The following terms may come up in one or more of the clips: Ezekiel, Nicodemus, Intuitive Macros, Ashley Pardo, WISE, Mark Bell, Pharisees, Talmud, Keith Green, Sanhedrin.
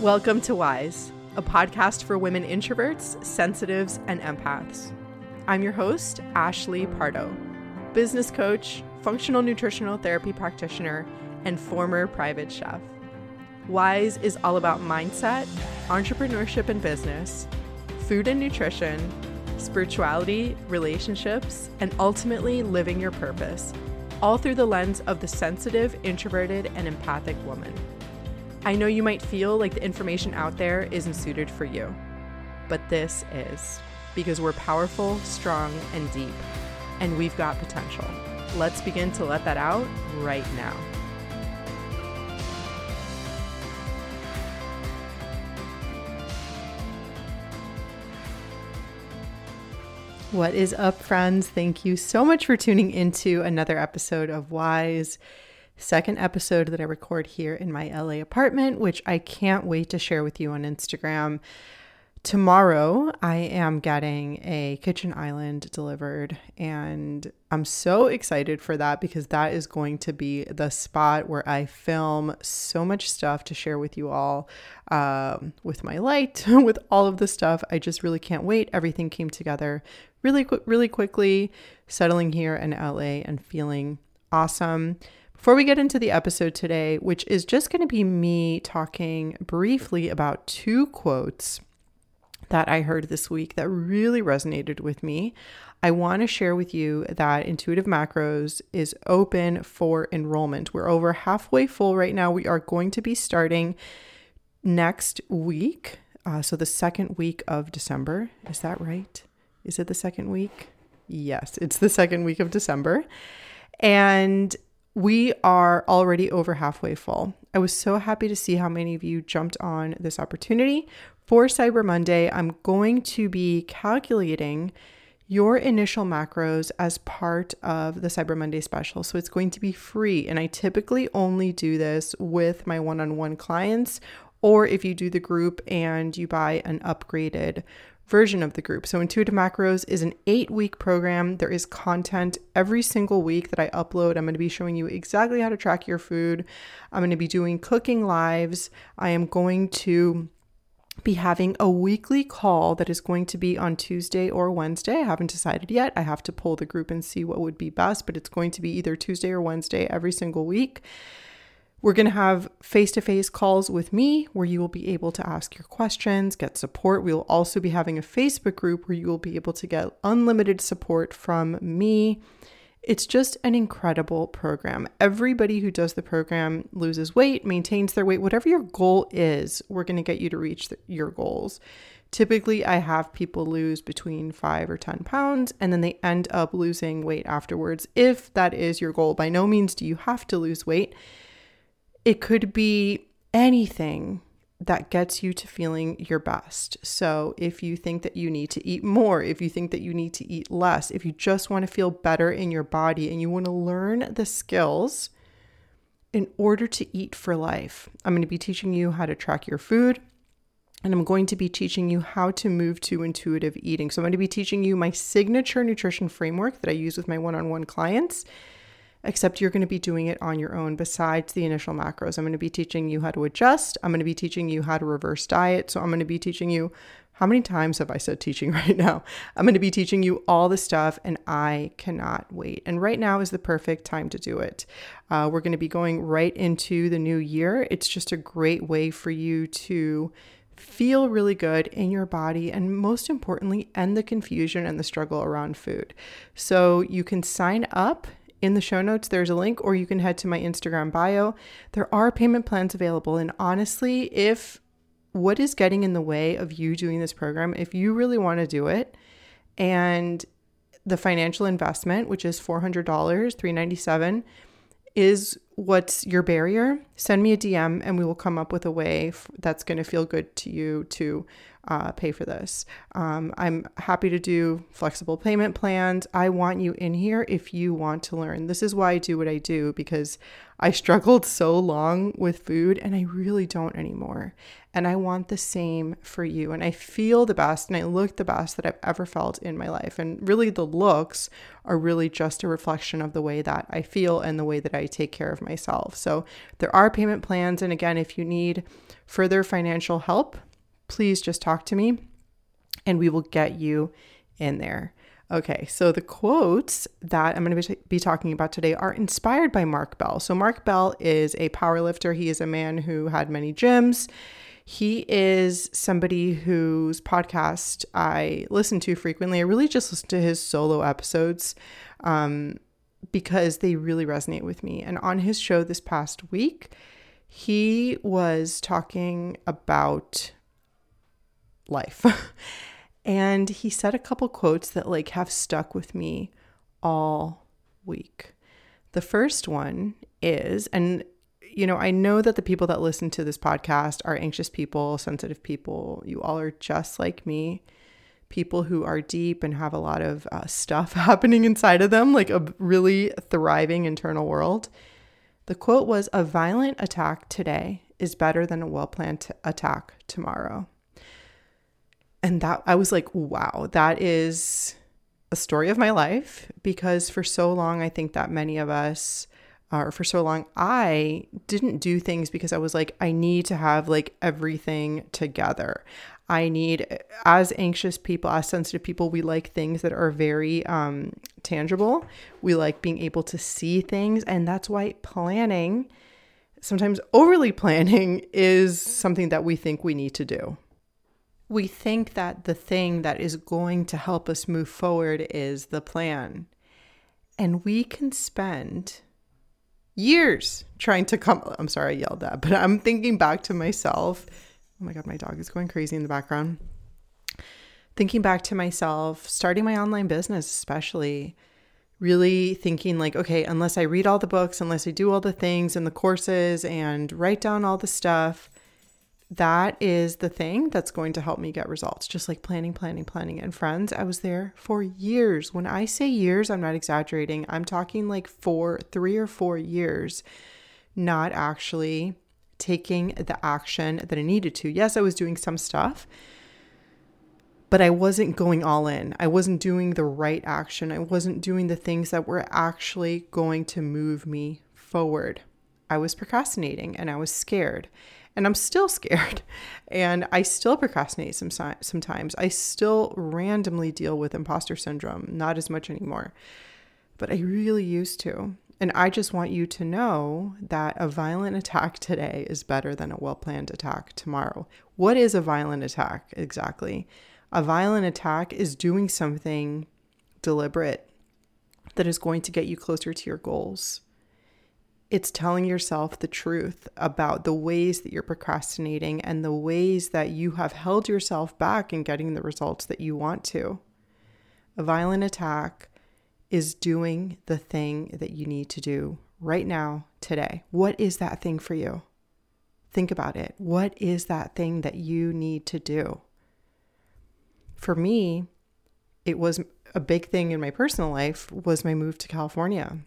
Welcome to WISE, a podcast for women introverts, sensitives, and empaths. I'm your host, Ashley Pardo, business coach, functional nutritional therapy practitioner, and former private chef. WISE is all about mindset, entrepreneurship and business, food and nutrition, spirituality, relationships, and ultimately living your purpose, all through the lens of the sensitive, introverted, and empathic woman. I know you might feel like the information out there isn't suited for you, but this is, because we're powerful, strong, and deep, and we've got potential. Let's begin to let that out right now. What is up, friends? Thank you so much for tuning into another episode of WISE. Second episode that I record here in my LA apartment, which I can't wait to share with you on Instagram. Tomorrow, I am getting a kitchen island delivered, and I'm so excited for that because that is going to be the spot where I film so much stuff to share with you all, with my light, with all of the stuff. I just really can't wait. Everything came together really quickly, settling here in LA and feeling awesome. Before we get into the episode today, which is just going to be me talking briefly about two quotes that I heard this week that really resonated with me, I want to share with you that Intuitive Macros is open for enrollment. We're over halfway full right now. We are going to be starting next week. So the second week of December. Is that right? Is it the second week? Yes, it's the second week of December. And we are already over halfway full. I was so happy to see how many of you jumped on this opportunity. For Cyber Monday, I'm going to be calculating your initial macros as part of the Cyber Monday special. So it's going to be free. And I typically only do this with my one-on-one clients, or if you do the group and you buy an upgraded version of the group. So Intuitive Macros is an 8-week program. There is content every single week that I upload. I'm going to be showing you exactly how to track your food. I'm going to be doing cooking lives. I am going to be having a weekly call that is going to be on Tuesday or Wednesday. I haven't decided yet. I have to pull the group and see what would be best, but it's going to be either Tuesday or Wednesday every single week. We're going to have face-to-face calls with me where you will be able to ask your questions, get support. We'll also be having a Facebook group where you will be able to get unlimited support from me. It's just an incredible program. Everybody who does the program loses weight, maintains their weight. Whatever your goal is, we're going to get you to reach your goals. Typically, I have people lose between 5 or 10 pounds, and then they end up losing weight afterwards, if that is your goal. By no means do you have to lose weight. It could be anything that gets you to feeling your best. So if you think that you need to eat more, if you think that you need to eat less, if you just want to feel better in your body and you want to learn the skills in order to eat for life, I'm going to be teaching you how to track your food. And I'm going to be teaching you how to move to intuitive eating. So I'm going to be teaching you my signature nutrition framework that I use with my one-on-one clients, except you're going to be doing it on your own besides the initial macros. I'm going to be teaching you how to adjust. I'm going to be teaching you how to reverse diet. So I'm going to be teaching you, how many times have I said teaching right now? I'm going to be teaching you all the stuff, and I cannot wait. And right now is the perfect time to do it. We're going to be going right into the new year. It's just a great way for you to feel really good in your body, and most importantly, end the confusion and the struggle around food. So you can sign up. In the show notes, there's a link, or you can head to my Instagram bio. There are payment plans available. And honestly, if what is getting in the way of you doing this program, if you really want to do it, and the financial investment, which is $400, $397, is what's your barrier, send me a DM and we will come up with a way that's going to feel good to you to pay for this. I'm happy to do flexible payment plans. I want you in here if you want to learn. This is why I do what I do, because I struggled so long with food and I really don't anymore. And I want the same for you. And I feel the best and I look the best that I've ever felt in my life. And really the looks are really just a reflection of the way that I feel and the way that I take care of myself. myself. So there are payment plans. And again, if you need further financial help, please just talk to me and we will get you in there. Okay, so the quotes that I'm going to be talking about today are inspired by Mark Bell. So Mark Bell is a powerlifter. He is a man who had many gyms. He is somebody whose podcast I listen to frequently. I really just listen to his solo episodes because they really resonate with me. And on his show this past week, he was talking about life. And he said a couple quotes that like have stuck with me all week. The first one is, and you know, I know that the people that listen to this podcast are anxious people, sensitive people. You all are just like me, people who are deep and have a lot of stuff happening inside of them, like a really thriving internal world. The quote was, "A violent attack today is better than a well-planned attack tomorrow." And that I was like, wow, that is a story of my life, because for so long, I think that many of us, or for so long, I didn't do things because I was like, I need to have like everything together. I need, as anxious people, as sensitive people, we like things that are very tangible. We like being able to see things. And that's why planning, sometimes overly planning, is something that we think we need to do. We think that the thing that is going to help us move forward is the plan. And we can spend years trying to come. I'm sorry, I yelled that, but I'm thinking back to myself. Oh my God, my dog is going crazy in the background. Thinking back to myself, starting my online business, especially really thinking like, okay, unless I read all the books, unless I do all the things and the courses and write down all the stuff, that is the thing that's going to help me get results. Just like planning. And friends, I was there for years. When I say years, I'm not exaggerating. I'm talking like 3 or 4 years, not actually taking the action that I needed to. Yes, I was doing some stuff, but I wasn't going all in. I wasn't doing the right action. I wasn't doing the things that were actually going to move me forward. I was procrastinating and I was scared. And I'm still scared and I still procrastinate sometimes. I still randomly deal with imposter syndrome, not as much anymore, but I really used to. And I just want you to know that a violent attack today is better than a well-planned attack tomorrow. What is a violent attack exactly? A violent attack is doing something deliberate that is going to get you closer to your goals. It's telling yourself the truth about the ways that you're procrastinating and the ways that you have held yourself back in getting the results that you want to. A violent attack is doing the thing that you need to do right now, today. What is that thing for you? Think about it. What is that thing that you need to do? For me, it was a big thing in my personal life was my move to California.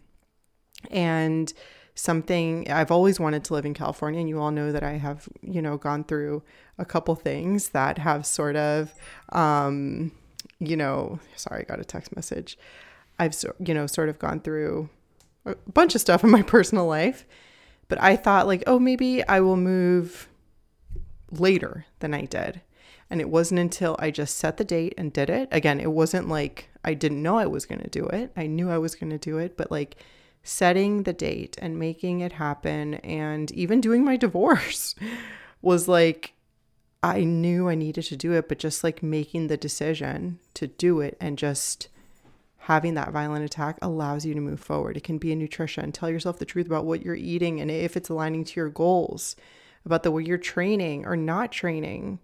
And something I've always wanted to live in California, and you all know that I have, you know, gone through a couple things that have sort of, sorry, I got a text message. I've, sort of gone through a bunch of stuff in my personal life, but I thought like, oh, maybe I will move later than I did. And it wasn't until I just set the date and did it. Again, it wasn't like I didn't know I was going to do it. I knew I was going to do it, but like setting the date and making it happen and even doing my divorce was like, I knew I needed to do it, but just like making the decision to do it and just having that violent attack allows you to move forward. It can be in nutrition. Tell yourself the truth about what you're eating and if it's aligning to your goals, about the way you're training or not training.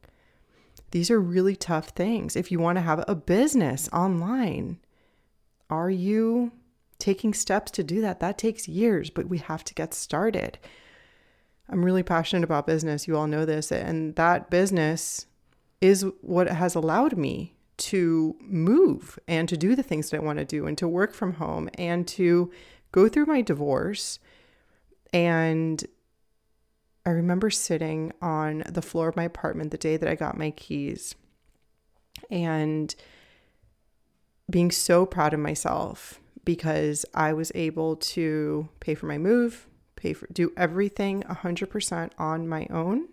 These are really tough things. If you want to have a business online, are you taking steps to do that? That takes years, but we have to get started. I'm really passionate about business. You all know this. And that business is what has allowed me to move and to do the things that I want to do and to work from home and to go through my divorce. And I remember sitting on the floor of my apartment the day that I got my keys and being so proud of myself, because I was able to pay for my move, pay for, do everything 100% on my own,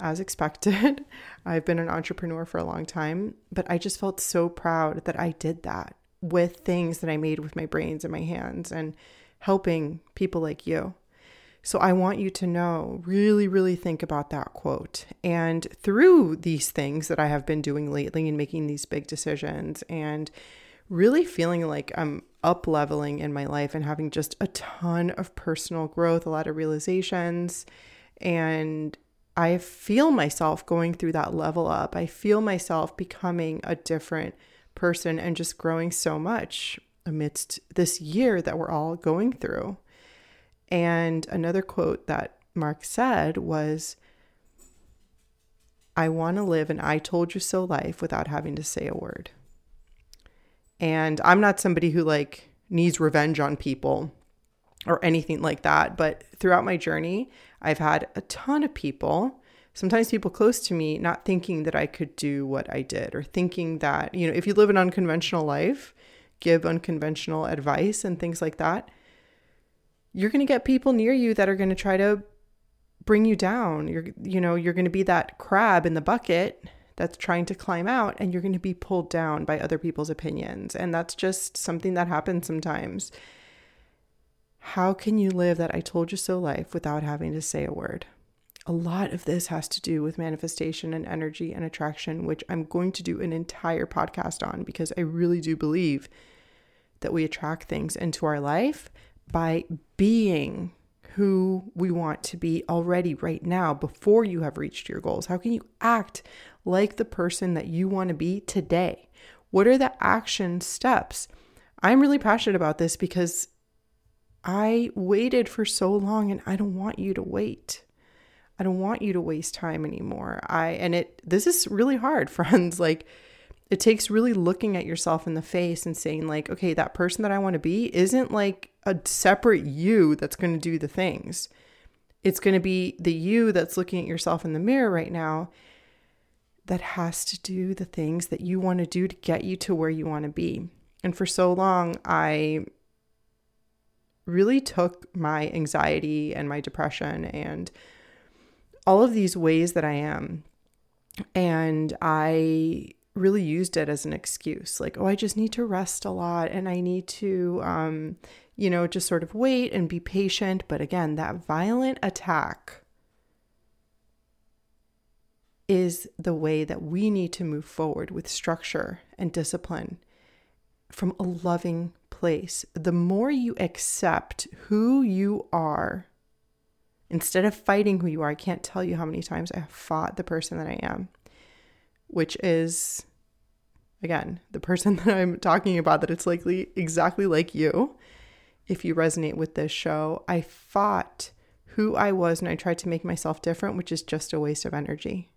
as expected. I've been an entrepreneur for a long time, but I just felt so proud that I did that with things that I made with my brains and my hands and helping people like you. So I want you to know, really, really think about that quote. And through these things that I have been doing lately and making these big decisions and really feeling like I'm up leveling in my life and having just a ton of personal growth, a lot of realizations. And I feel myself going through that level up. I feel myself becoming a different person and just growing so much amidst this year that we're all going through. And another quote that Mark said was, I want to live an I told you so life without having to say a word. And I'm not somebody who like needs revenge on people or anything like that. But throughout my journey, I've had a ton of people, sometimes people close to me, not thinking that I could do what I did or thinking that, you know, if you live an unconventional life, give unconventional advice and things like that, you're going to get people near you that are going to try to bring you down. You're going to be that crab in the bucket that's trying to climb out, and you're going to be pulled down by other people's opinions. And that's just something that happens sometimes. How can you live that I told you so life without having to say a word? A lot of this has to do with manifestation and energy and attraction, which I'm going to do an entire podcast on because I really do believe that we attract things into our life by being who we want to be already right now before you have reached your goals. How can you act like the person that you want to be today? What are the action steps? I'm really passionate about this because I waited for so long and I don't want you to wait. I don't want you to waste time anymore. This is really hard, friends. Like, it takes really looking at yourself in the face and saying like, okay, that person that I want to be isn't like a separate you that's going to do the things. It's going to be the you that's looking at yourself in the mirror right now that has to do the things that you want to do to get you to where you want to be. And for so long, I really took my anxiety and my depression and all of these ways that I am, and I really used it as an excuse. Like, oh, I just need to rest a lot and I need to, just sort of wait and be patient. But again, that violent attack is the way that we need to move forward with structure and discipline from a loving place. The more you accept who you are, instead of fighting who you are, I can't tell you how many times I have fought the person that I am, which is, again, the person that I'm talking about, that it's likely exactly like you. If you resonate with this show, I fought who I was and I tried to make myself different, which is just a waste of energy.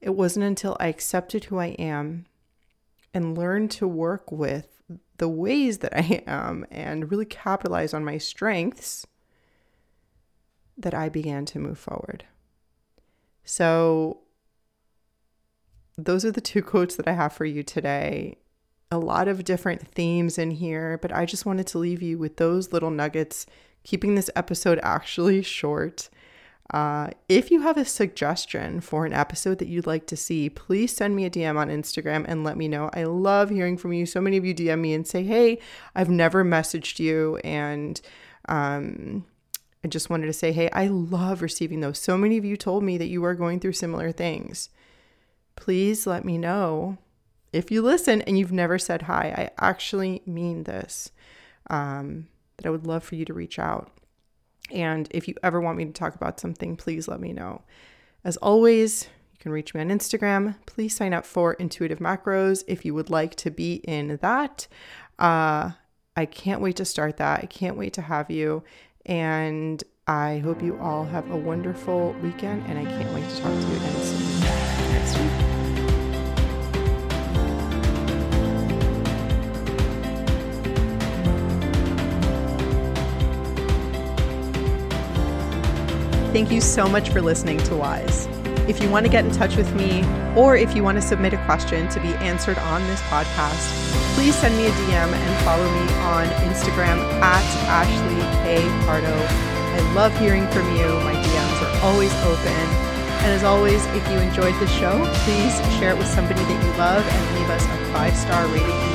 It wasn't until I accepted who I am and learned to work with the ways that I am and really capitalize on my strengths that I began to move forward. So those are the two quotes that I have for you today. A lot of different themes in here, but I just wanted to leave you with those little nuggets, keeping this episode actually short. If you have a suggestion for an episode that you'd like to see, please send me a DM on Instagram and let me know. I love hearing from you. So many of you DM me and say, hey, I've never messaged you. And I just wanted to say, hey, I love receiving those. So many of you told me that you are going through similar things. Please let me know if you listen and you've never said hi. I actually mean this, that I would love for you to reach out. And if you ever want me to talk about something, please let me know. As always, you can reach me on Instagram. Please sign up for Intuitive Macros if you would like to be in that. I can't wait to start that. I can't wait to have you. And I hope you all have a wonderful weekend. And I can't wait to talk to you again soon. Next week. Thank you so much for listening to WISE. If you want to get in touch with me, or if you want to submit a question to be answered on this podcast, please send me a DM and follow me on Instagram at Ashley A. Pardo. I love hearing from you. My DMs are always open. And as always, if you enjoyed the show, please share it with somebody that you love and leave us a 5-star rating.